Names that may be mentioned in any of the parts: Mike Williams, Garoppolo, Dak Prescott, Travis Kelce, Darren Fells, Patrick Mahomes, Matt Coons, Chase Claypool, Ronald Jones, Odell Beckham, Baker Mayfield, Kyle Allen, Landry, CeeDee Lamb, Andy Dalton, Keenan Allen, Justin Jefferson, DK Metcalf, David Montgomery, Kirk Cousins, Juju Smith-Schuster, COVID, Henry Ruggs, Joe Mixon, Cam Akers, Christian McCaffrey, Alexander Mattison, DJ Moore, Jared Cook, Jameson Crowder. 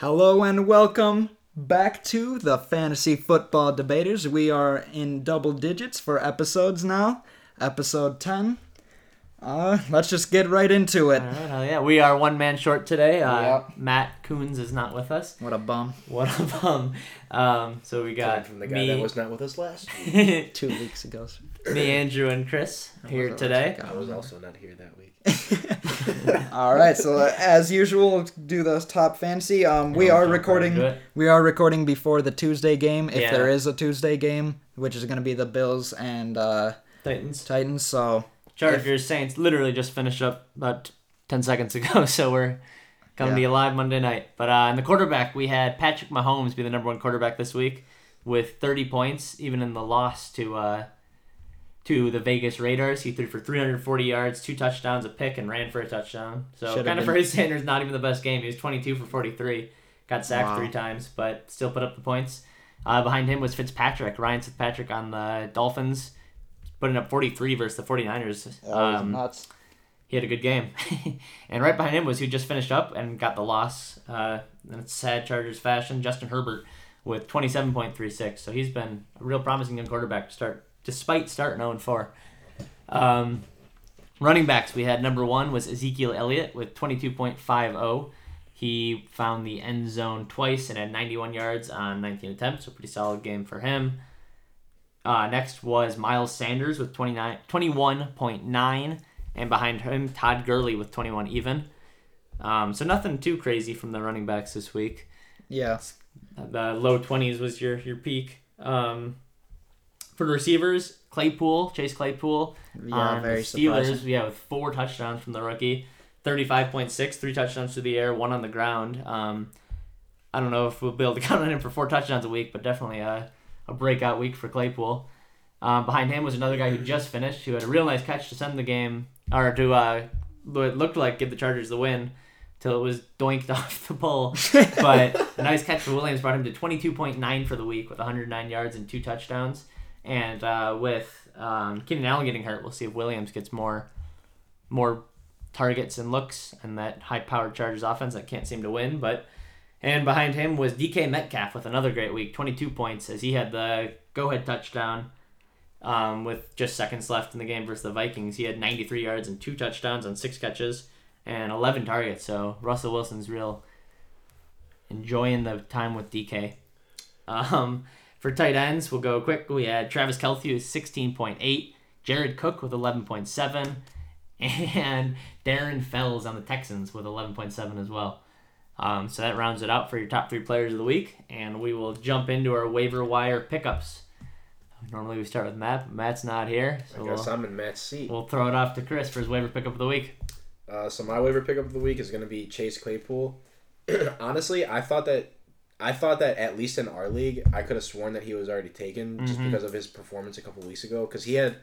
Hello and welcome back to the Fantasy Football Debaters. We are in double digits for episodes now. Episode 10. Let's just get right into it. All right, hell yeah. We are one man short today. Yep. Matt Coons is not with us. What a bum. What a bum. So we got coming from the guy that was not with us last week. 2 weeks ago. Me, Andrew, and Chris here today. I was also not here that week. All right, so as usual, do those top fantasy. We are recording before the Tuesday game, if there is a Tuesday game, which is going to be the Bills and Titans. So Chargers, Saints literally just finished up about 10 seconds ago, so we're going to be alive Monday night. But in the quarterback, we had Patrick Mahomes be the number one quarterback this week with 30 points, even in the loss to the Vegas Raiders. He threw for 340 yards, 2 touchdowns, a pick, and ran for a touchdown. So kind of for his Sanders, not even the best game. He was 22 for 43, got sacked 3 times, but still put up the points. Behind him was Ryan Fitzpatrick on the Dolphins, putting up 43 versus the 49ers. Nuts. He had a good game. And right behind him was who just finished up and got the loss in sad Chargers fashion, Justin Herbert, with 27.36. So he's been a real promising young quarterback to start, despite starting 0-4. Running backs, we had number one was Ezekiel Elliott with 22.50. He found the end zone twice and had 91 yards on 19 attempts, so pretty solid game for him. Next was Miles Sanders with 21.9, and behind him, Todd Gurley with 21 even. So nothing too crazy from the running backs this week. Yeah. The low 20s was your peak. For the receivers, Chase Claypool. Yeah, very Steelers, surprising. Yeah, with 4 touchdowns from the rookie, 35.6, 3 touchdowns to the air, 1 on the ground. I don't know if we'll be able to count on him for 4 touchdowns a week, but definitely a breakout week for Claypool. Behind him was another guy who just finished, who had a real nice catch to send the game, or to what looked like give the Chargers the win, till it was doinked off the pole. But a nice catch for Williams brought him to 22.9 for the week with 109 yards and 2 touchdowns. And with Keenan Allen getting hurt, we'll see if Williams gets more targets and looks in that high-powered Chargers offense that can't seem to win. And behind him was DK Metcalf with another great week, 22 points, as he had the go-ahead touchdown with just seconds left in the game versus the Vikings. He had 93 yards and 2 touchdowns on 6 catches and 11 targets. So Russell Wilson's real enjoying the time with DK. For tight ends, we'll go quick. We had Travis Kelce with 16.8, Jared Cook with 11.7, and Darren Fells on the Texans with 11.7 as well. So that rounds it out for your top 3 players of the week, and we will jump into our waiver wire pickups. Normally we start with Matt, but Matt's not here. So I guess I'm in Matt's seat. We'll throw it off to Chris for his waiver pickup of the week. So my waiver pickup of the week is going to be Chase Claypool. Honestly, I thought that at least in our league, I could have sworn that he was already taken just because of his performance a couple weeks ago. Because he had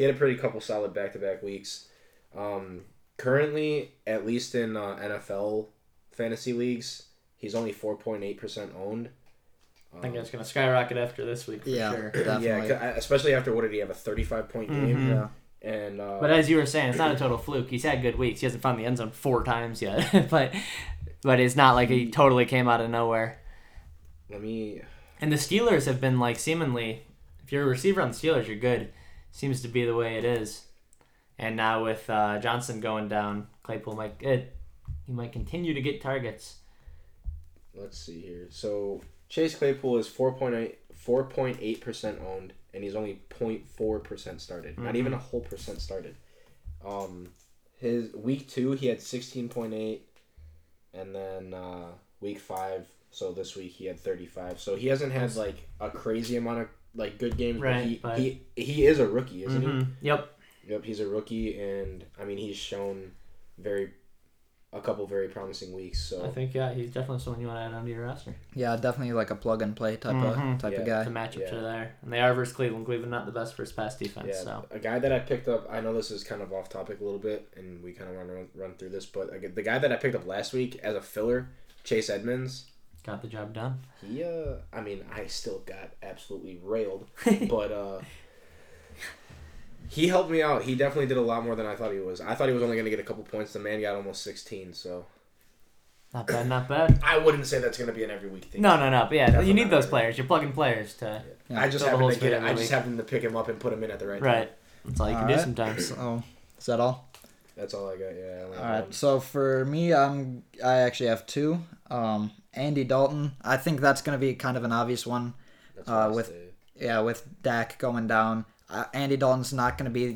a pretty couple solid back-to-back weeks. Currently, at least in NFL fantasy leagues, he's only 4.8% owned. I think that's going to skyrocket after this week for sure. Definitely. Yeah, especially after, what did he have, a 35-point game? Yeah. And but as you were saying, it's not a total fluke. He's had good weeks. He hasn't found the end zone 4 times yet. but it's not like he totally came out of nowhere. And the Steelers have been seemingly, if you're a receiver on the Steelers, you're good. Seems to be the way it is. And now with Johnson going down, Claypool might continue to get targets. Let's see here. So Chase Claypool is 4.8% owned, and he's only 0.4% started. Not even a whole percent started. His week 2 he had 16.8, and then week 5. So this week he had 35. So he hasn't had a crazy amount of good games. Right, but he is a rookie, isn't he? Yep. He's a rookie, and he's shown a couple very promising weeks. So I think he's definitely someone you want to add onto your roster. Yeah, definitely a plug and play type of guy. The matchups are there, and they are versus Cleveland. Cleveland not the best versus pass defense. Yeah, so a guy that I picked up. I know this is kind of off topic a little bit, and we kind of want to run through this, but the guy that I picked up last week as a filler, Chase Edmonds. Got the job done. He, I still got absolutely railed, but he helped me out. He definitely did a lot more than I thought he was. I thought he was only going to get a couple points. The man got almost 16, so Not bad, not bad. I wouldn't say that's going to be an every week thing. No. But yeah, definitely you need those players. You're plugging players to. Yeah. I just happen to pick him up and put him in at the right time. That's all you can do sometimes. So, is that all? That's all I got. Yeah. All right. So for me, I actually have two. Andy Dalton. I think that's going to be kind of an obvious one. With Dak going down, Andy Dalton's not going to be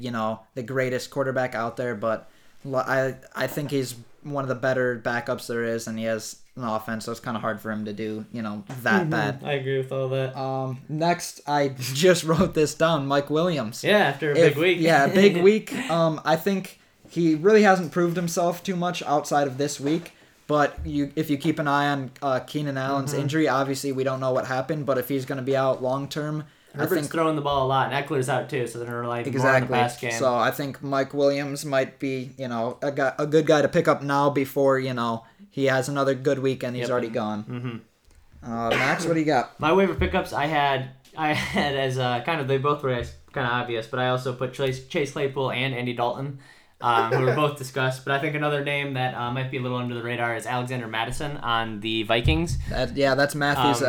the greatest quarterback out there, but I think he's one of the better backups there is, and he has an offense, so it's kind of hard for him to do that bad. I agree with all that. Next, I just wrote this down. Mike Williams. Yeah, after a big week. Yeah, big week. I think he really hasn't proved himself too much outside of this week. But if you keep an eye on Keenan Allen's injury, obviously we don't know what happened. But if he's going to be out long term, Herbert's throwing the ball a lot, and Eckler's out too, so they're going to rely more on the pass game. So I think Mike Williams might be a good guy to pick up now before he has another good week and he's already gone. Mm-hmm. Max, what do you got? My waiver pickups I had as kind of, they both were kind of obvious, but I also put Chase Claypool and Andy Dalton. We were both discussed, but I think another name that might be a little under the radar is Alexander Mattison on the Vikings. That's Matthew's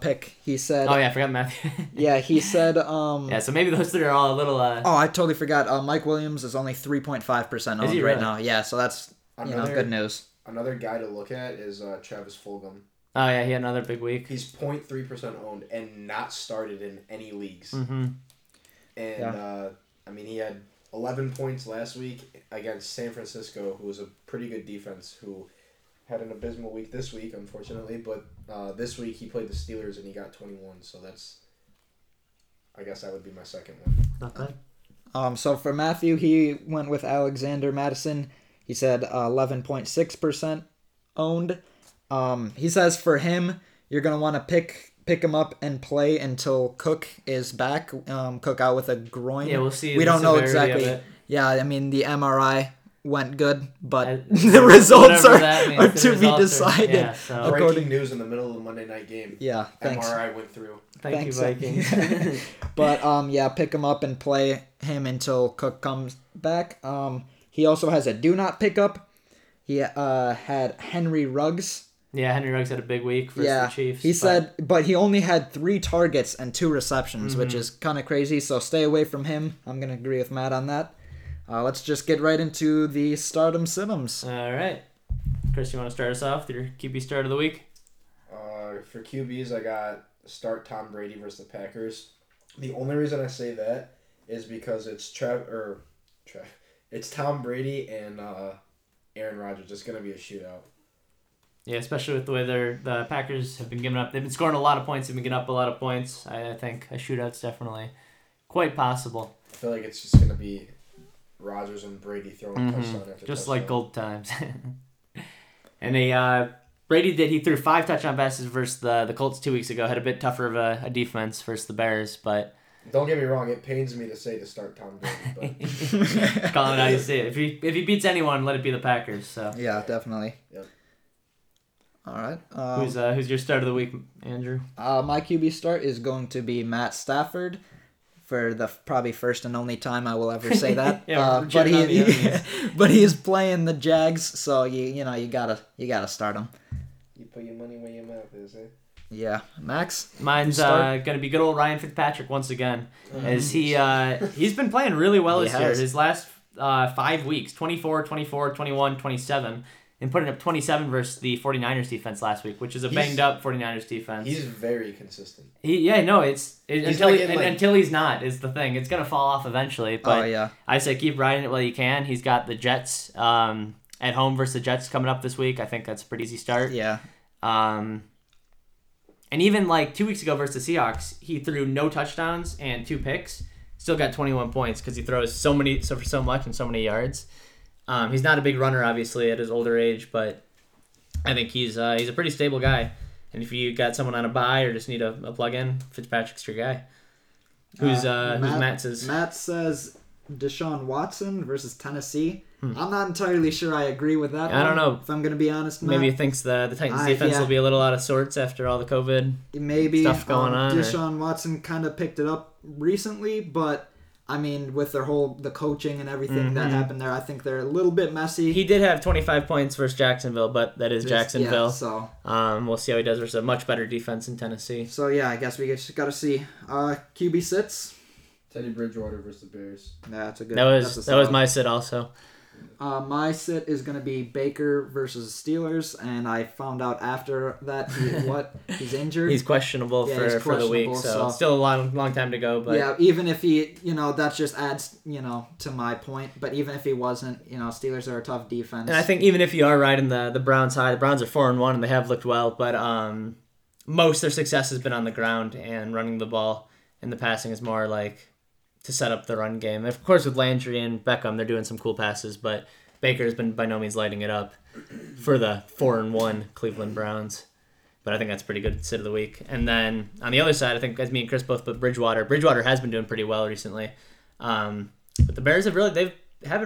pick. He said... Oh, yeah, I forgot Matthew. Yeah, he said... Yeah, so maybe those three are all a little... Oh, I totally forgot. Mike Williams is only 3.5% owned right now. Yeah, so that's good news. Another guy to look at is Travis Fulgham. Oh, yeah, he had another big week. He's 0.3% owned and not started in any leagues. Mm-hmm. And, he had... 11 points last week against San Francisco, who was a pretty good defense, who had an abysmal week this week, unfortunately. But this week he played the Steelers and he got 21, so that's... I guess that would be my second one. Not bad. So for Matthew, he went with Alexander Mattison. He said 11.6% owned. He says for him, you're going to want to pick him up and play until Cook is back. Cook out with a groin. Yeah, we'll see. We don't know exactly. Yeah, the MRI went good, but the results are to be decided. Yeah, so. Breaking news in the middle of the Monday night game. Yeah, thanks. MRI went through. Thank you, Vikings. But pick him up and play him until Cook comes back. He also has a do not pick up. He had Henry Ruggs. Yeah, Henry Ruggs had a big week for the Chiefs. He said, but he only had 3 targets and 2 receptions, which is kind of crazy, so stay away from him. I'm going to agree with Matt on that. Let's just get right into the Stardom Sims. All right. Chris, you want to start us off with your QB start of the week? For QBs, I got start Tom Brady versus the Packers. The only reason I say that is because it's it's Tom Brady and Aaron Rodgers. It's going to be a shootout. Yeah, especially with the way the Packers have been giving up. They've been scoring a lot of points. They've been getting up a lot of points. I think a shootout's definitely quite possible. I feel like it's just going to be Rodgers and Brady throwing touchdown after touchdown. Just like gold times. And Brady threw 5 touchdown passes versus the Colts 2 weeks ago. Had a bit tougher of a defense versus the Bears, but... Don't get me wrong, it pains me to say to start Tom Brady. But... Colin, how you say it. If he beats anyone, let it be the Packers. So yeah, definitely. Yep. All right. Who's your start of the week, Andrew? My QB start is going to be Matt Stafford, for the probably first and only time I will ever say that. But he is playing the Jags, so you gotta start him. You put your money where your mouth is, eh? Yeah, Max. Mine's gonna be good old Ryan Fitzpatrick once again, as he he's been playing really well this year. His last 5 weeks: 24, 24, 21, 27. And putting up 27 versus the 49ers defense last week, which is a banged-up 49ers defense. He's very consistent. Until he's not is the thing. It's going to fall off eventually, but I say keep riding it while you can. He's got the Jets at home versus the Jets coming up this week. I think that's a pretty easy start. Yeah. And even 2 weeks ago versus the Seahawks, he threw no touchdowns and 2 picks. Still got 21 points because he throws for so much and so many yards. He's not a big runner, obviously, at his older age, but I think he's a pretty stable guy. And if you got someone on a bye or just need a plug-in, Fitzpatrick's your guy. Who's Matt says? Matt says Deshaun Watson versus Tennessee. I'm not entirely sure I agree with that. I don't know. If I'm going to be honest, Matt. Maybe he thinks the Titans defense will be a little out of sorts after all the COVID stuff going on. Deshaun Watson kind of picked it up recently, but... I mean, with their whole the coaching and everything that happened there, I think they're a little bit messy. He did have 25 points versus Jacksonville, but that is Jacksonville. Yeah, so we'll see how he does versus a much better defense in Tennessee. So yeah, I guess we just got to see QB sits. Teddy Bridgewater versus the Bears. Yeah, that's a good. That was my sit also. My sit is going to be Baker versus Steelers, and I found out after that he's injured. He's questionable for the week, so it's still a long time to go. But yeah, even if he, that just adds, to my point. But even if he wasn't, Steelers are a tough defense. And I think even if you are riding the Browns high, the Browns are 4-1 and they have looked well, but most of their success has been on the ground and running the ball, and the passing is more like to set up the run game. Of course, with Landry and Beckham, they're doing some cool passes, but Baker's been by no means lighting it up for the 4-1 Cleveland Browns. But I think that's a pretty good sit of the week. And then on the other side, I think as me and Chris both put Bridgewater. Bridgewater has been doing pretty well recently. But the Bears haven't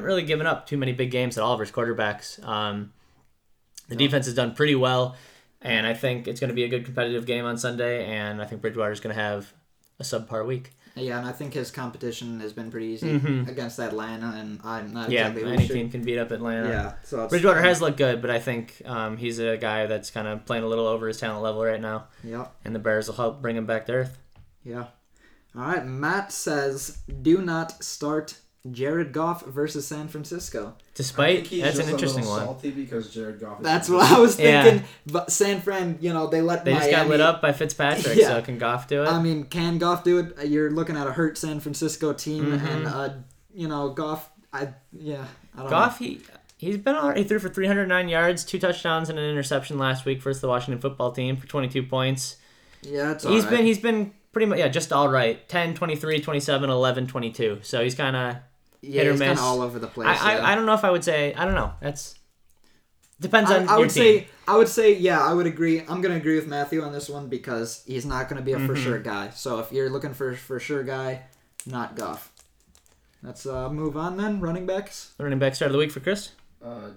really given up too many big games at all versus quarterbacks. The defense has done pretty well, and I think it's going to be a good competitive game on Sunday, and I think Bridgewater's going to have a subpar week. Yeah, and I think his competition has been pretty easy against Atlanta, and I'm not exactly sure. Yeah, any team can beat up Atlanta. Yeah, so Bridgewater has looked good, but I think he's a guy that's kind of playing a little over his talent level right now. Yeah. And the Bears will help bring him back to earth. Yeah. All right, Matt says, do not start Jared Goff versus San Francisco. Despite, that's an interesting one. Salty because Jared Goff is that's what I was thinking. Yeah. But San Fran, they let Miami. They just got lit up by Fitzpatrick, so can Goff do it? I mean, can Goff do it? You're looking at a hurt San Francisco team, and, Goff, I don't know. He's been all right. He threw for 309 yards, 2 touchdowns, and an interception last week versus the Washington football team for 22 points. Yeah, that's all right. He's been pretty much, just all right. 10, 23, 27, 11, 22. So he's kind of... Yeah, he's kind of all over the place. I don't know if I would say... I don't know. That's depends on your team. I would agree. I'm going to agree with Matthew on this one because he's not going to be a for-sure guy. So if you're looking for a for-sure guy, not Goff. Let's move on then. Running backs. The running back start of the week for Chris?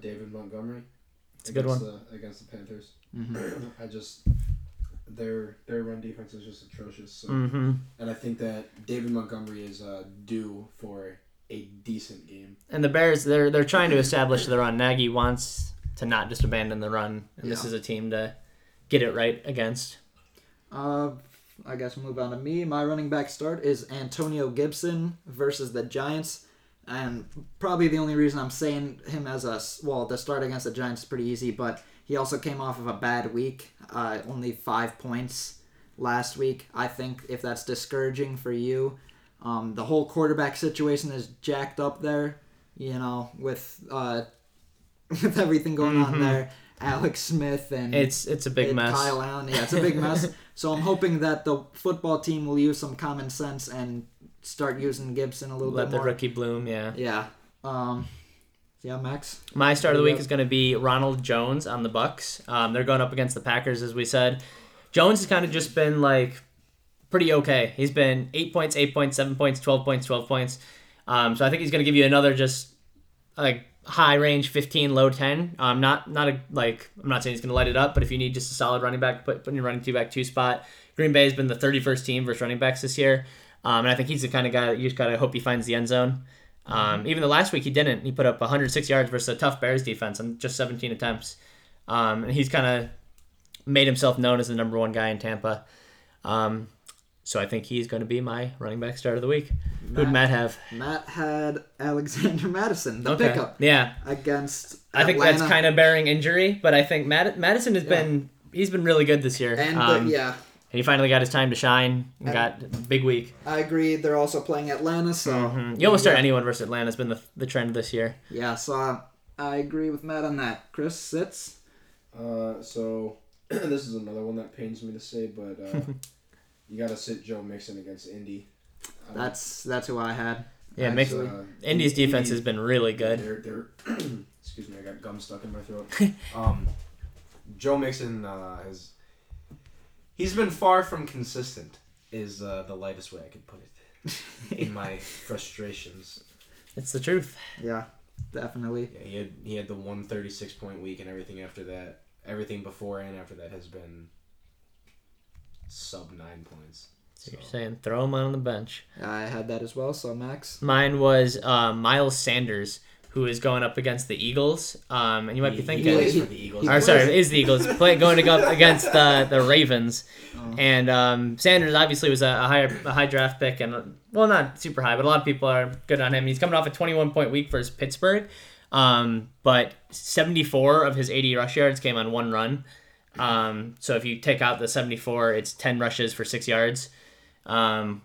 David Montgomery. It's a good one. Against the Panthers. Mm-hmm. Their run defense is just atrocious. So. Mm-hmm. And I think that David Montgomery is due for... a decent game. And the Bears, they're trying to establish the run. Nagy wants to not just abandon the run, and this is a team to get it right against. I guess we'll move on to me. My running back start is Antonio Gibson versus the Giants, and probably the only reason I'm saying him as the start against the Giants is pretty easy, but he also came off of a bad week, only 5 points last week. I think if that's discouraging for you, the whole quarterback situation is jacked up there, with everything going on there. Alex Smith and it's a big mess. Kyle Allen, it's a big mess. So I'm hoping that the football team will use some common sense and start using Gibson a little bit more. Let the rookie bloom, yeah. Yeah. Max. My start of the week is going to be Ronald Jones on the Bucks. They're going up against the Packers, as we said. Jones has kind of just been like. Pretty okay. He's been 8 points, 7 points, 12 points, 12 points. So I think he's going to give you another just like high range 15, low 10. I'm not saying he's going to light it up, but if you need just a solid running back, put in your running two spot. Green Bay has been the 31st team versus running backs this year, and I think he's the kind of guy that you just gotta hope he finds the end zone. Even though last week he didn't, he put up 106 yards versus a tough Bears defense on just 17 attempts, and he's kind of made himself known as the number one guy in Tampa. So I think he's going to be my running back start of the week. Who did Matt have? Matt had Alexander Mattison, the pickup. Yeah. Against Atlanta. I think that's kind of bearing injury, but I think Mattison has been... He's been really good this year. And he finally got his time to shine and got a big week. I agree. They're also playing Atlanta, so... Mm-hmm. You almost start anyone versus Atlanta. It's been the trend this year. Yeah, so I agree with Matt on that. Chris sits? This is another one that pains me to say, but... You gotta sit Joe Mixon against Indy. That's who I had. Yeah, Mixon. Indy's defense has been really good. They're excuse me, I got gum stuck in my throat. Joe Mixon he's been far from consistent. Is the lightest way I could put it in my frustrations. It's the truth. Yeah, definitely. Yeah, he had the 136-point week, and everything after that, everything before and after that has been. Sub 9 points. So you're saying throw him on the bench. I had that as well, so Max. Mine was Miles Sanders, who is going up against the Eagles. And you might be thinking... He plays for the Eagles. Oh, sorry, it is the Eagles. Going up against the Ravens. Oh. And Sanders obviously was a high draft pick. And well, not super high, but a lot of people are good on him. He's coming off a 21-point week versus Pittsburgh. But 74 of his 80 rush yards came on one run. So if you take out the 74, it's 10 rushes for 6 yards,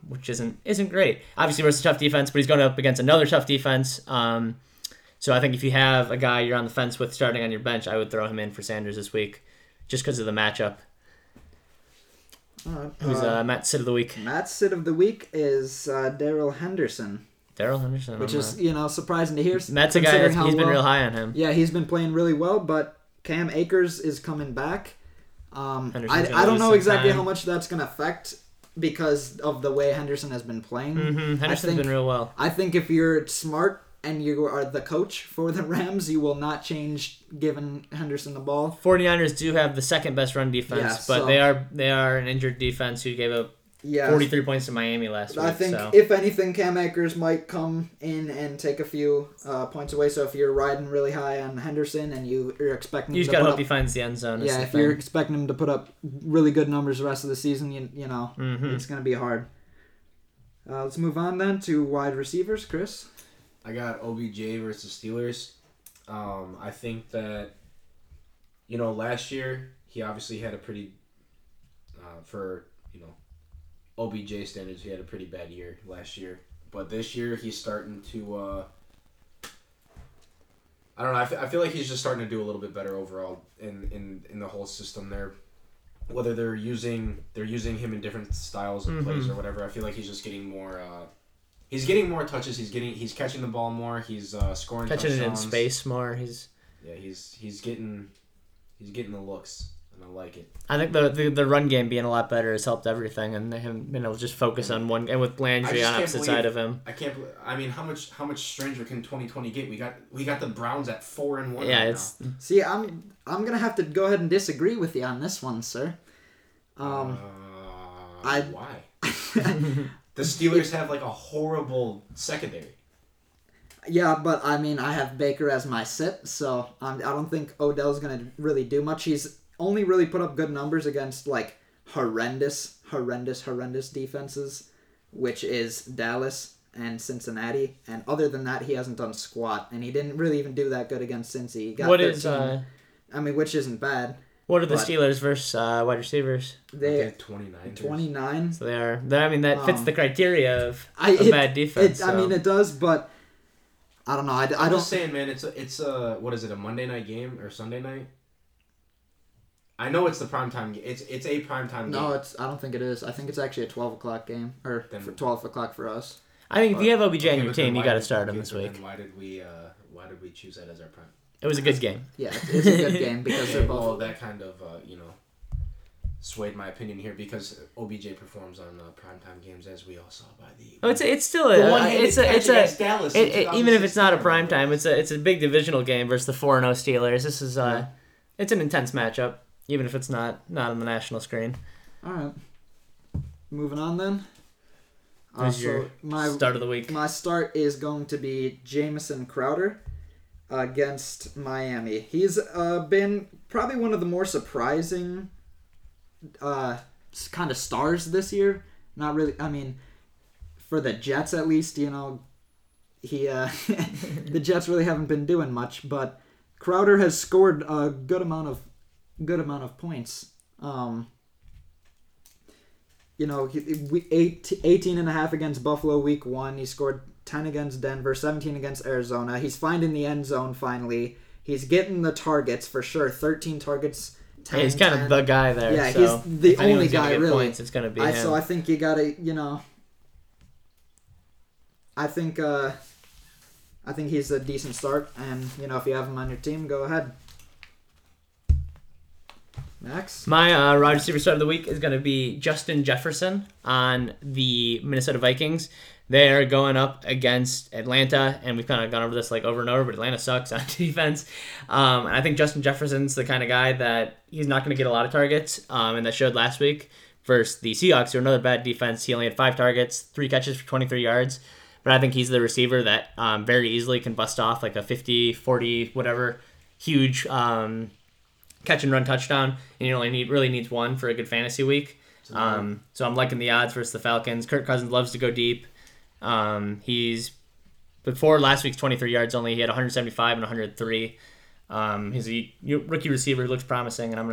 which isn't great. Obviously, versus a tough defense, but he's going up against another tough defense. So I think if you have a guy you're on the fence with starting on your bench, I would throw him in for Sanders this week, just because of the matchup. Who's Matt's sit of the week? Matt's sit of the week is Darryl Henderson. Which is, surprising to hear. Matt's a guy he's been real high on him. Yeah, he's been playing really well, but Cam Akers is coming back. I don't know exactly how much that's going to affect because of the way Henderson has been playing. Mm-hmm. Henderson's been real well. I think if you're smart and you are the coach for the Rams, you will not change giving Henderson the ball. 49ers do have the second best run defense, but they are an injured defense who gave up 43 points to Miami last week. I think, if anything, Cam Akers might come in and take a few points away. So if you're riding really high on Henderson and you're expecting him to hope he finds the end zone. Yeah, if you're expecting him to put up really good numbers the rest of the season, it's going to be hard. Let's move on then to wide receivers. Chris? I got OBJ versus Steelers. I think that, last year he obviously had a pretty, OBJ standards, he had a pretty bad year last year. But this year, he's starting to... I don't know. I feel like he's just starting to do a little bit better overall in the whole system there. Whether they're using him in different styles of plays or whatever, I feel like he's just getting more... he's getting more touches. He's catching the ball more. He's scoring touchdowns. Catching it in space more. He's getting the looks. I like it. I think the run game being a lot better has helped everything, and they haven't been able to just focus on one. And with Landry on opposite side of him, how much stranger can 2020 get? We got the Browns at 4-1. Yeah, See, I'm gonna have to go ahead and disagree with you on this one, sir. Why? The Steelers have a horrible secondary. Yeah, but I have Baker as my sit, so I don't think Odell's gonna really do much. He's only really put up good numbers against horrendous defenses, which is Dallas and Cincinnati. And other than that, he hasn't done squat, and he didn't really even do that good against Cincy. He got 13, which isn't bad. What are the Steelers versus wide receivers? They have 29. So they are. That fits the criteria of a bad defense. It does, but I don't know. I'm just saying, man. It's a what is it? A Monday night game or Sunday night? I know it's the primetime game. It's a primetime game. No, I don't think it is. I think it's actually a 12 o'clock game, or for 12 o'clock for us. I think if you have OBJ on your team, you got to start him this week. Why did we choose that as our prime? It was a good game. Yeah, it's a good game because they're both... Well, that kind of, swayed my opinion here because OBJ performs on primetime games, as we all saw by the... Oh, it's still a... Dallas. Even if it's not a primetime, it's a big divisional game versus the 4-0 Steelers. This is... It's an intense matchup. Even if it's not on the national screen. All right. Moving on then. My start of the week. My start is going to be Jameson Crowder against Miami. He's been probably one of the more surprising kind of stars this year. Not really. For the Jets at least, he the Jets really haven't been doing much. But Crowder has scored a good amount of points. 18 and a half against Buffalo week 1. He scored 10 against Denver, 17 against Arizona. He's finding the end zone finally. He's getting the targets for sure. 13 targets. 10, he's kind 10. Of the guy there. Yeah, so he's the only guy really. Points, it's going to be him. So I think you got to, I think he's a decent start, and if you have him on your team, go ahead. Max? My wide receiver start of the week is going to be Justin Jefferson on the Minnesota Vikings. They are going up against Atlanta, and we've kind of gone over this over and over, but Atlanta sucks on defense. And I think Justin Jefferson's the kind of guy that he's not going to get a lot of targets, and that showed last week. versus the Seahawks, who are another bad defense. He only had 5 targets, 3 catches for 23 yards. But I think he's the receiver that very easily can bust off like a 50, 40, whatever, huge catch and run touchdown. And you only really needs one for a good fantasy week. So I'm liking the odds versus the Falcons. Kirk Cousins loves to go deep. He's before last week's 23 yards only, he had 175 and 103. He's a rookie receiver who looks promising, and I'm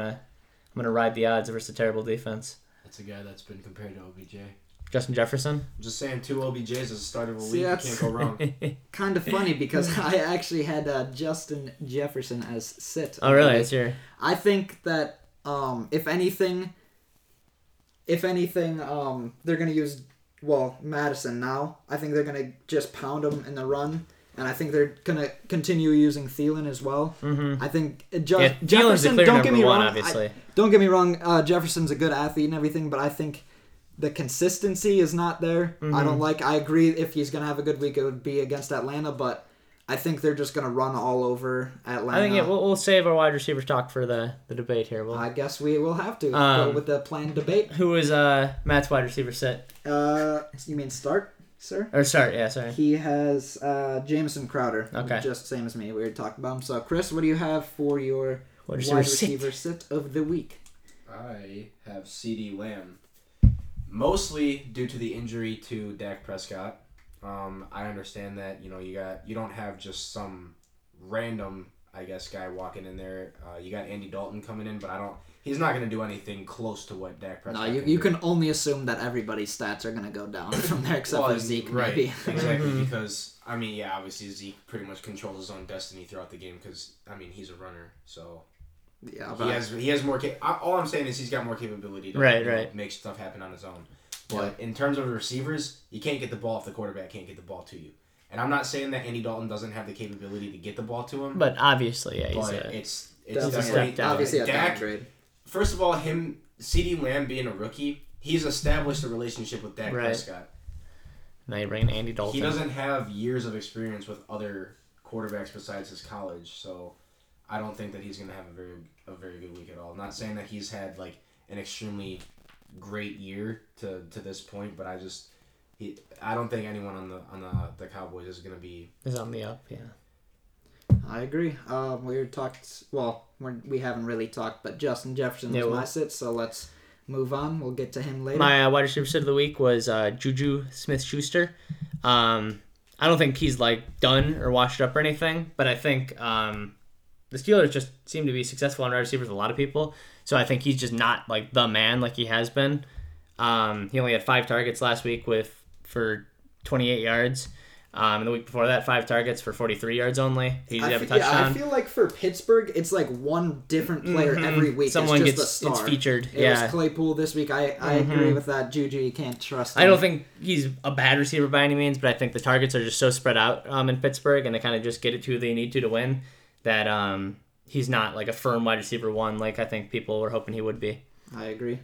gonna ride the odds versus a terrible defense. That's a guy that's been compared to OBJ. Justin Jefferson? I'm just saying 2 OBJs as a starter of a league, you can't go wrong. Kind of funny because I actually had Justin Jefferson as sit. Oh, really? That's your... I think that if anything, they're going to use, Madison now. I think they're going to just pound him in the run. And I think they're going to continue using Thielen as well. Mm-hmm. I think Jefferson, don't get me wrong, Jefferson's a good athlete and everything, but I think the consistency is not there. Mm-hmm. I agree if he's going to have a good week, it would be against Atlanta, but I think they're just going to run all over Atlanta. I think we'll save our wide receiver talk for the debate here. I guess we will have to go with the planned debate. Who is Matt's wide receiver set? You mean start, sir? Or start, yeah, sorry. He has Jameson Crowder. Okay. Just same as me. We were talking about him. So, Chris, what do you have for your wide receiver set of the week? I have CeeDee Lamb. Mostly due to the injury to Dak Prescott. I understand that, you don't have just some random, guy walking in there. You got Andy Dalton coming in, but he's not going to do anything close to what Dak Prescott can do. No, you can only assume that everybody's stats are going to go down from there, except for Zeke, right, maybe. Exactly, because, obviously Zeke pretty much controls his own destiny throughout the game because, he's a runner, so... Yeah, he has more. All I'm saying is he's got more capability to make stuff happen on his own. But in terms of receivers, you can't get the ball if the quarterback can't get the ball to you. And I'm not saying that Andy Dalton doesn't have the capability to get the ball to him. But obviously, it's definitely obviously Dak. First of all, CeeDee Lamb being a rookie, he's established a relationship with Dak Prescott. Now you bring Andy Dalton. He doesn't have years of experience with other quarterbacks besides his college, so. I don't think that he's going to have a very good week at all. I'm not saying that he's had an extremely great year to this point, but I don't think anyone on the Cowboys is going to be is on the up. Yeah, I agree. We haven't really talked, but Justin Jefferson was my sit, so let's move on. We'll get to him later. My wide receiver sit of the week was Juju Smith-Schuster. I don't think he's done or washed up or anything, but I think. The Steelers just seem to be successful on wide receivers with a lot of people, so I think he's just not the man like he has been. He only had 5 targets last week for 28 yards. And the week before that, 5 targets for 43 yards only. He didn't have a touchdown. I feel like for Pittsburgh, it's one different player every week. Someone it's just gets the star. It's featured. It was Claypool this week. I agree with that. Juju, you can't trust him. I don't think he's a bad receiver by any means, but I think the targets are just so spread out in Pittsburgh, and they kind of just get it to who they need to win. That he's not a firm wide receiver one I think people were hoping he would be. I agree.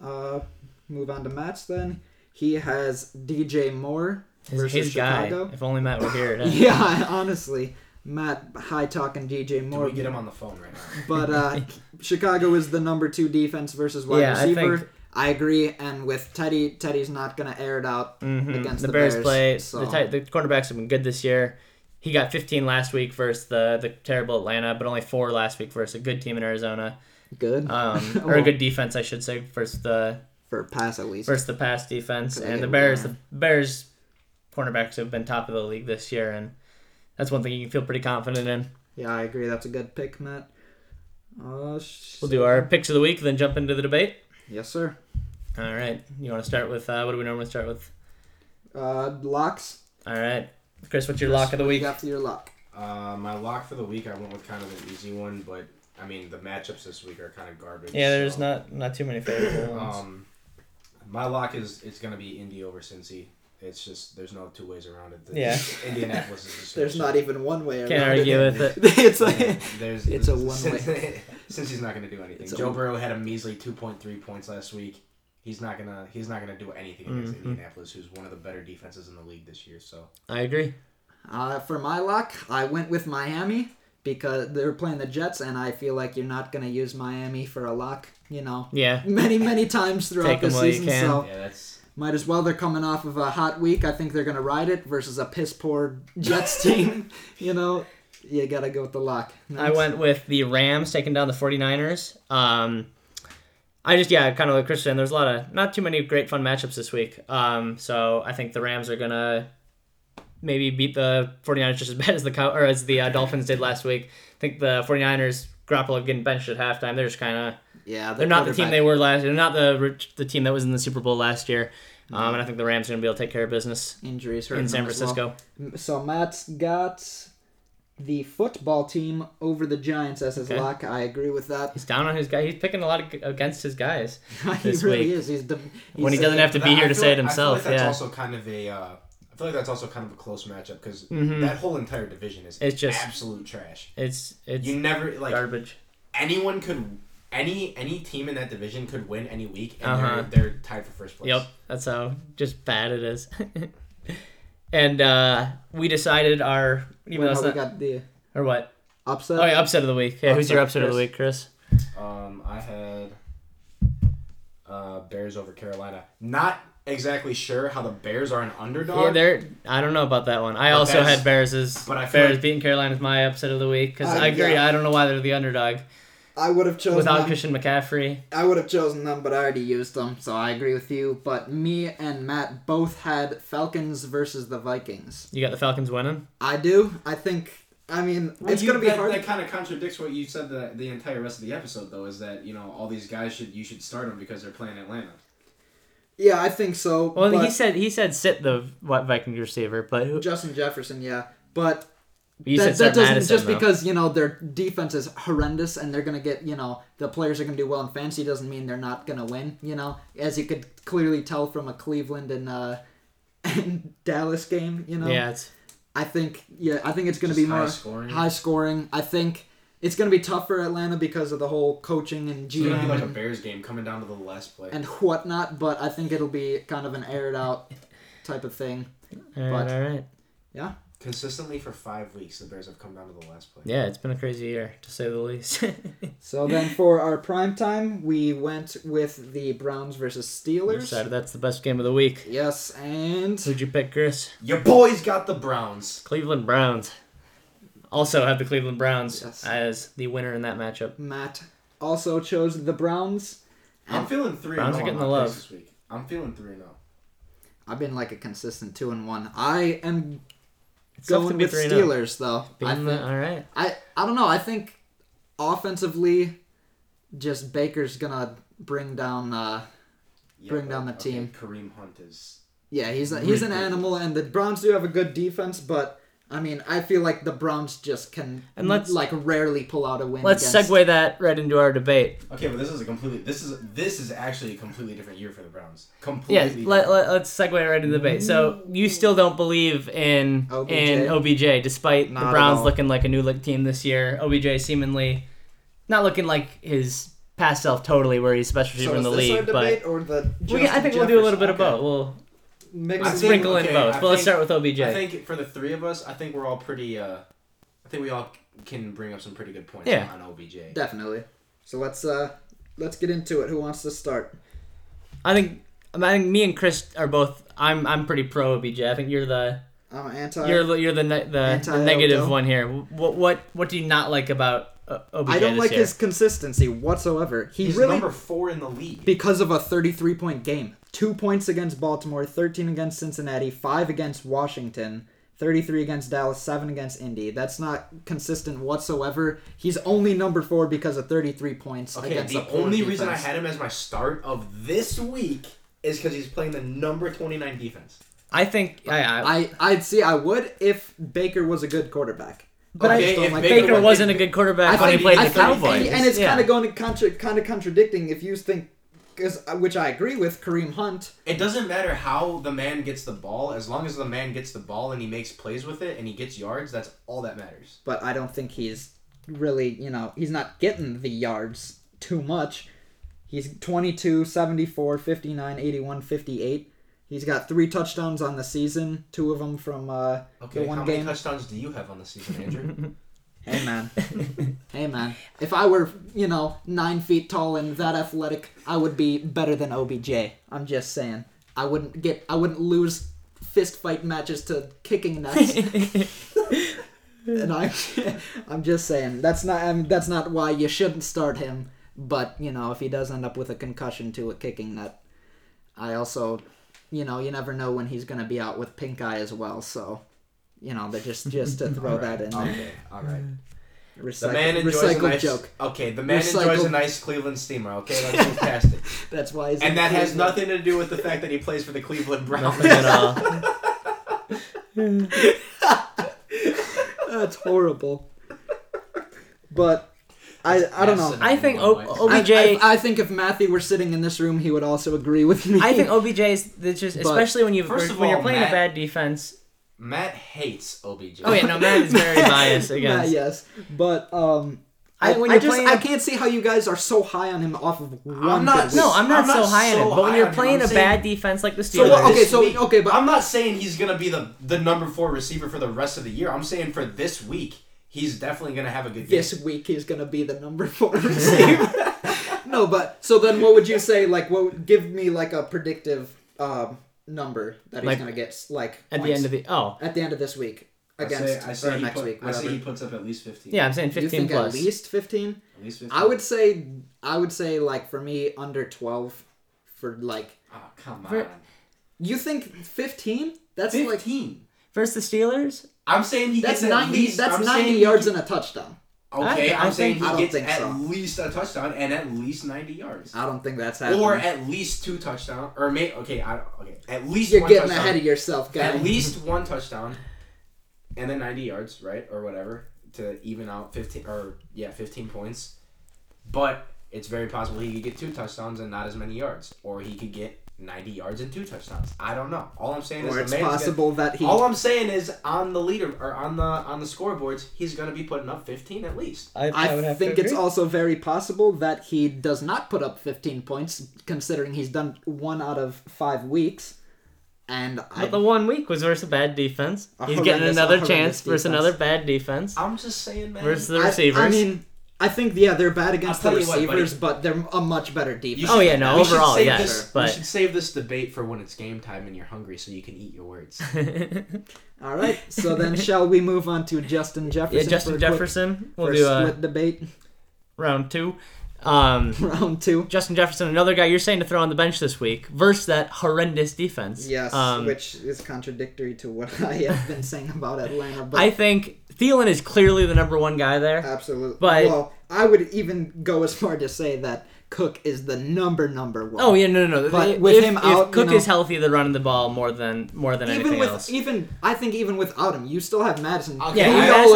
Move on to Matt's then. He has DJ Moore versus Chicago. Guy. If only Matt were here. Yeah, honestly. Matt high talking DJ Moore. Can we get him on the phone right now? But Chicago is the number 2 defense versus wide receiver. I agree, and with Teddy's not going to air it out against the Bears. Play, so. The cornerbacks have been good this year. He got 15 last week versus the terrible Atlanta, but only 4 last week versus a good team in Arizona. Good. Or a good defense, I should say, versus the... For pass, at least. Versus the pass defense. And the Bears cornerbacks have been top of the league this year, and that's one thing you can feel pretty confident in. Yeah, I agree. That's a good pick, Matt. We'll do our picks of the week, then jump into the debate. Yes, sir. All right. You want to start with... what do we normally start with? Locks. All right. Chris, what's your lock of the week? After your lock. My lock for the week, I went with kind of an easy one, but the matchups this week are kind of garbage. Yeah, there's not too many favorable ones. My lock is it's gonna be Indy over Cincy. It's just there's no 2 ways around it. Indianapolis is just there's not even 1 way around it. Can't argue with it. It's a 1-way. Cincy's not gonna do anything. Joe Burrow had a measly 2.3 points last week. He's not gonna do anything against Indianapolis, who's one of the better defenses in the league this year. So I agree. For my lock, I went with Miami because they're playing the Jets, and I feel like you're not going to use Miami for a lock, you know, many times throughout the season. So might as well. They're coming off of a hot week. I think they're going to ride it versus a piss-poor Jets team, you know. You got to go with the lock. Nice. I went with the Rams taking down the 49ers. I just, kind of like Christian, there's a lot of, not too many great fun matchups this week. So I think the Rams are going to maybe beat the 49ers just as bad as the Dolphins did last week. I think the 49ers, Garoppolo getting benched at halftime, they're just kind of, they're not the team they were last year. They're not the team that was in the Super Bowl last year. And I think the Rams are going to be able to take care of business. Injuries hurt in San Francisco. Well. So Matt's got the football team over the Giants as his lock. I agree with that. He's down on his guy. He's picking a lot against his guys this week. He really is. When he doesn't have to be here to say it himself. I feel like that's also kind of a close matchup because that whole entire division is absolute trash. It's you never like garbage. Anyone could any team in that division could win any week and they're tied for first place. Yep, that's how just bad it is. And we decided our upset. Oh, yeah, upset of the week. Yeah, upset. Who's your upset of the week, Chris? I had Bears over Carolina. Not exactly sure how the Bears are an underdog. Yeah, I don't know about that one. I also had Bears beating Carolina as my upset of the week because I agree. Yeah. I don't know why they're the underdog. I would have chosen without Christian McCaffrey. I would have chosen them, but I already used them, so I agree with you. But me and Matt both had Falcons versus the Vikings. You got the Falcons winning? I do. I think. I mean, it's going to be hard. That kind of contradicts what you said the entire rest of the episode, though, is that all these guys you should start them because they're playing Atlanta. Yeah, I think so. Well, he said sit the Vikings receiver, but Justin Jefferson, yeah, but. You that doesn't Madison, just though. Because their defense is horrendous and they're gonna get the players are gonna do well in fantasy doesn't mean they're not gonna win. As you could clearly tell from a Cleveland and Dallas game. I think it's gonna be more high scoring. I think it's gonna be tough for Atlanta because of the whole coaching and GM. It's gonna be like a Bears game coming down to the last play and whatnot. But I think it'll be kind of an aired out type of thing. All right. Yeah. Consistently for 5 weeks, the Bears have come down to the last play. Yeah, it's been a crazy year, to say the least. So then for our prime time, we went with the Browns versus Steelers. We decided that's the best game of the week. Yes, and... Who'd you pick, Chris? Your boys got the Browns. Cleveland Browns. Also have the Cleveland Browns as the winner in that matchup. Matt also chose the Browns. I'm feeling 3-0. Browns are getting the love this week. I'm feeling 3-0. I've been like a consistent 2-1. I am... It's going with Steelers, though. All right. I don't know. I think offensively, just Baker's gonna bring down the team. Kareem Hunt is. Yeah, he's an animal, and the Browns do have a good defense, but I mean, I feel like the Browns just can rarely pull out a win. Let's segue that right into our debate. Okay, but this is actually a completely different year for the Browns. Completely. Yeah, let's segue right into the debate. So you still don't believe in OBJ, despite the Browns looking like a new look team this year. OBJ seemingly not looking like his past self totally, where he's special receiver in the league. But I think we'll do a little bit of both. Sprinkle in both, but let's start with OBJ. I think for the three of us, I think we're all pretty. I think we all can bring up some pretty good points on OBJ. Definitely. So let's get into it. Who wants to start? I think me and Chris are both. I'm pretty pro OBJ. I think you're the. I'm anti. You're the negative one here. What do you not like about? I don't like his consistency whatsoever. He's really, number 4 in the league because of a 33-point game. 2 points against Baltimore, 13 against Cincinnati, 5 against Washington, 33 against Dallas, 7 against Indy. That's not consistent whatsoever. He's only number 4 because of 33 points. Okay, against the only defense. Reason I had him as my start of this week is because he's playing the number 29 defense. I think I'd see. I would if Baker was a good quarterback. But Baker wasn't a good quarterback when he played the Cowboys. And it's kind of going to contradicting if you think, which I agree with, Kareem Hunt. It doesn't matter how the man gets the ball. As long as the man gets the ball and he makes plays with it and he gets yards, that's all that matters. But I don't think he's really, he's not getting the yards too much. He's 22, 74, 59, 81, 58. He's got 3 touchdowns on the season, 2 of them from the one game. How many touchdowns do you have on the season, Andrew? Hey, man. Hey, man. If I were, 9 feet tall and that athletic, I would be better than OBJ. I'm just saying. I wouldn't lose fist fight matches to kicking nuts. And I'm just saying. That's not why you shouldn't start him. But, if he does end up with a concussion to a kicking nut, I also, you never know when he's going to be out with pink eye as well, so... they're just to throw that in there. Okay, all right. The man enjoys a nice joke. Okay, the man enjoys a nice Cleveland steamer. Okay, that's fantastic. That's why. He's and that Cleveland. Has nothing to do with the fact that he plays for the Cleveland Browns at all. That's horrible. But I don't know. I think OBJ. I think if Matthew were sitting in this room, he would also agree with me. I think OBJ is just, especially when you're playing a bad defense. Matt hates OBJ. Oh yeah, no, Matt is very biased against. Yes, but I can't see how you guys are so high on him off of one. I'm not so high on him. But when you're playing a bad defense like the Steelers, but I'm not saying he's gonna be the number 4 receiver for the rest of the year. I'm saying for this week, he's definitely gonna have a good game. This week, he's gonna be the number 4 receiver. No, but so then, what would you say? Like, give me like a predictive. Number that he's going to get at points. The end of at the end of this week next week. Whatever. I say he puts up at least 15. Yeah, I'm saying 15 you think plus. At least 15. At least 15. I would say for me under 12 for Oh come on. You think 15? That's 15 versus the Steelers. I'm saying he gets 90. That's 90 yards and a touchdown. Okay, I'm saying he gets at least a touchdown and at least 90 yards. I don't think that's happening. Or at least 2 touchdowns. Or maybe at least one touchdown. You're getting ahead of yourself, guys. At least 1 touchdown and then 90 yards, right? Or whatever, to even out 15 points. But it's very possible he could get 2 touchdowns and not as many yards. Or he could get 90 yards and 2 touchdowns. I don't know. All I'm saying is it's possible that he. All I'm saying is on the leader or on the scoreboards, he's going to be putting up 15 at least. I think it's also very possible that he does not put up 15 points, considering he's done 1 out of 5 weeks. But the 1 week was versus a bad defense. He's getting another chance versus another bad defense. I'm just saying, man. Versus the receivers. I think, they're bad against the receivers, but they're a much better defense. Overall, yes. You should save this debate for when it's game time and you're hungry so you can eat your words. All right, so then shall we move on to Justin Jefferson? Yeah, Justin Jefferson. We'll do a split debate. Round 2. Round 2. Justin Jefferson, another guy you're saying to throw on the bench this week versus that horrendous defense. Yes, which is contradictory to what I have been saying about Atlanta. But I think... Thielen is clearly the number 1 guy there. Absolutely. But, I would even go as far to say that Cook is the number 1. Oh, yeah, no. But if Cook is healthy, they're running the ball more than anything else. I think even without him, you still have Madison. Okay. Yeah, we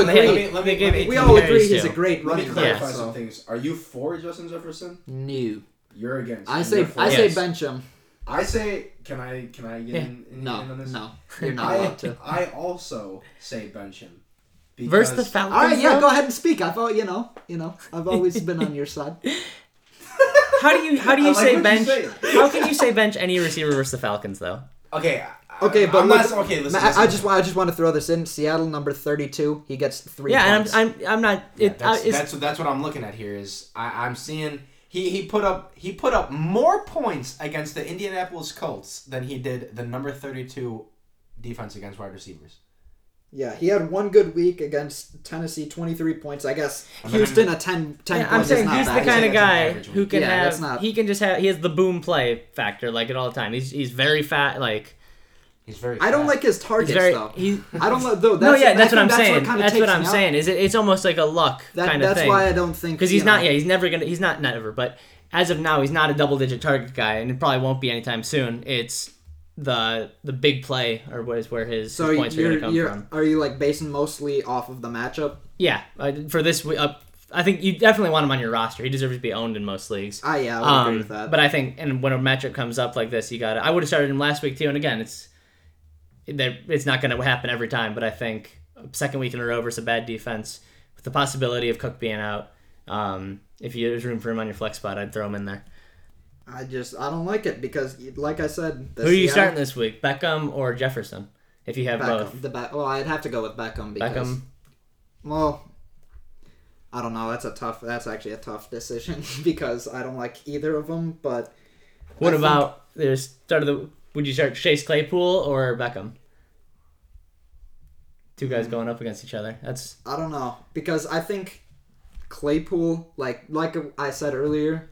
all agree he's a great running back. Let me clarify some things. Are you for Justin Jefferson? No. You're against him. I say bench him. I say, can I get in on this? No, you're not allowed to. I also say bench him. Versus the Falcons. All right, go ahead and speak. I thought I've always been on your side. How do you say bench? How can you say bench any receiver versus the Falcons though? Okay. Listen. I just want to throw this in. Seattle number 32. He gets 3. Yeah, points. And I'm not. That's what I'm looking at here. Is I'm seeing he put up more points against the Indianapolis Colts than he did the number 32 defense against wide receivers. Yeah, he had 1 good week against Tennessee, 23 points. I guess Houston a 10 points. I'm saying he's the kind of guy who can he has the boom play factor at all the time. He's very fat he's very fat. I don't like his targets though. I don't know though. That's what I'm saying. That's what I'm saying. Is it's almost like a luck kind of thing. That's why I don't think because he's not. Yeah, he's not ever, but as of now he's not a double digit target guy, and it probably won't be anytime soon. It's the big play or what is where his points are going to come from. Are you basing mostly off of the matchup? Yeah, for this I think you definitely want him on your roster. He deserves to be owned in most leagues. I would agree with that. But I think when a matchup comes up like this, you got to I would have started him last week too, and again, it's not going to happen every time, but I think second week in a row versus a bad defense with the possibility of Cook being out. If there's room for him on your flex spot, I'd throw him in there. I don't like it because, like I said... Who are you starting this week, Beckham or Jefferson? If you have Beckham, both. I'd have to go with Beckham because... Beckham. Well, I don't know. That's actually a tough decision because I don't like either of them. But what about would you start Chase Claypool or Beckham? Two guys going up against each other. I don't know, because I think Claypool, like I said earlier,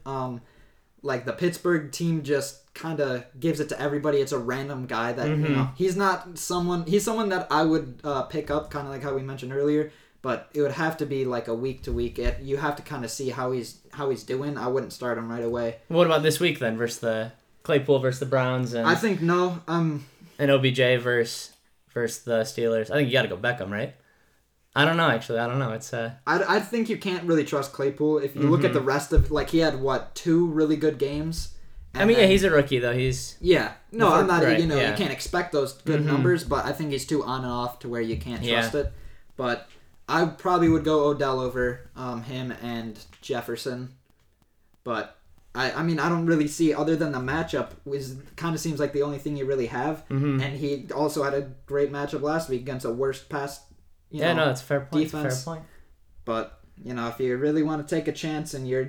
like the Pittsburgh team just kind of gives it to everybody. It's a random guy that you know, he's someone that I would pick up, kind of like how we mentioned earlier. But it would have to be like a week to week. You have to kind of see how he's doing. I wouldn't start him right away. What about this week then? Versus the Claypool versus the Browns, and I think no. And OBJ versus the Steelers. I think you got to go Beckham, right? I don't know, actually. I don't know. It's I think you can't really trust Claypool if you look at the rest of, like, he had two really good games. I mean, he's a rookie though. I'm not. Right, you can't expect those good numbers, but I think he's too on and off to where you can't trust it. But I probably would go Odell over him and Jefferson, but I mean, I don't really see, other than the matchup, kind of seems like the only thing you really have. And he also had a great matchup last week against a worse pass. It's a fair point. Defense. Fair point. But if you really want to take a chance and your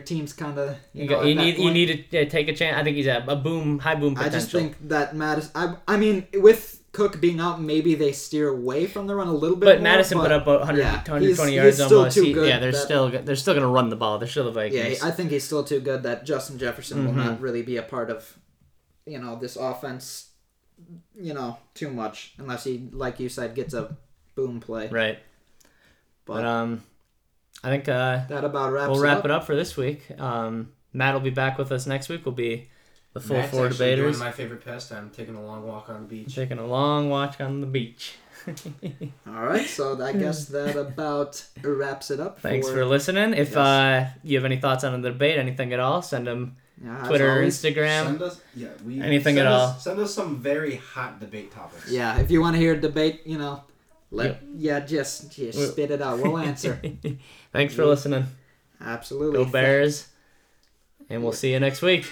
team's kind of you need to take a chance. I think he's a high boom potential. I just think that Madison. I mean, with Cook being out, maybe they steer away from the run a little bit. But Madison put up 120 yards almost. They're still going to run the ball. They're still the Vikings. Yeah, I think he's still too good that Justin Jefferson will not really be a part of, this offense, too much, unless he, like you said, gets a boom play. Right. But I think that about wraps. We'll wrap it up for this week. Matt will be back with us next week. We'll be the full Matt's four debaters. Doing my favorite pastime, taking a long walk on the beach. All right, so I guess that about wraps it up. Thanks for listening. If you have any thoughts on the debate, anything at all, send them Twitter, Instagram, send us some very hot debate topics. Yeah, if you want to hear a debate, just spit it out. We'll answer. Thanks for listening. Absolutely. Go Bears, and we'll see you next week.